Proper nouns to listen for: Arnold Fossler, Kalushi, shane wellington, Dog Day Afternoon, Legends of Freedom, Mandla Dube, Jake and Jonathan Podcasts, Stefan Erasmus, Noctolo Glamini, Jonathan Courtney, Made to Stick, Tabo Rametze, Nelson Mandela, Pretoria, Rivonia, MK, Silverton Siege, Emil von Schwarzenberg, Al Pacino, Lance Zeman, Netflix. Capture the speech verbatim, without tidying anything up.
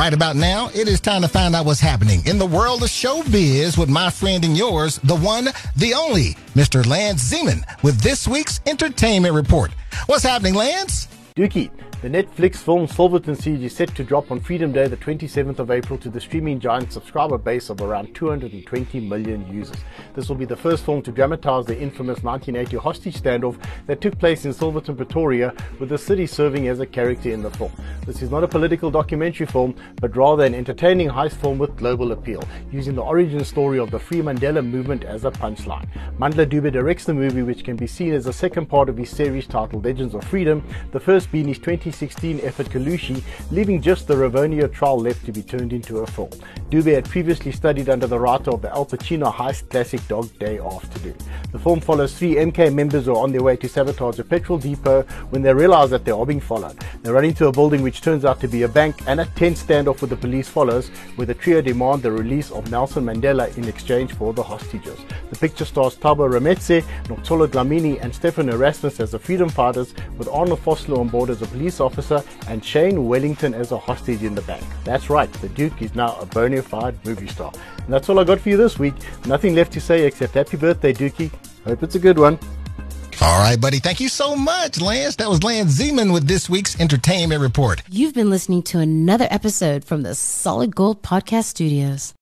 right about now, it is time to find out what's happening in the world of showbiz with my friend and yours, the one, the only, Mister Lance Zeman, with this week's entertainment report. What's happening, Lance? Dookie, the Netflix film Silverton Siege is set to drop on Freedom Day, the twenty-seventh of April, to the streaming giant's subscriber base of around two hundred twenty million users. This will be the first film to dramatize the infamous nineteen eighty hostage standoff that took place in Silverton, Pretoria, with the city serving as a character in the film. This is not a political documentary film, but rather an entertaining heist film with global appeal, using the origin story of the Free Mandela movement as a punchline. Mandla Dube directs the movie, which can be seen as the second part of his series titled Legends of Freedom, the first being his twenty sixteen effort Kalushi, leaving just the Rivonia trial left to be turned into a film. Dube had previously studied under the writer of the Al Pacino heist classic Dog Day Afternoon. The film follows three M K members who are on their way to sabotage a petrol depot when they realize that they are being followed. They run into a building which turns out to be a bank, and a tense standoff with the police follows, where the trio demand the release of Nelson Mandela in exchange for the hostages. The picture stars Tabo Rametze, Noctolo Glamini and Stefan Erasmus as the freedom fighters, with Arnold Fossler on board as a police officer and Shane Wellington as a hostage in the bank. That's right, the Duke is now a bona fide movie star. And that's all I got for you this week. Nothing left to say except happy birthday, Dookie. Hope it's a good one. All right, buddy. Thank you so much, Lance. That was Lance Zeman with this week's entertainment report. You've been listening to another episode from the Solid Gold Podcast Studios.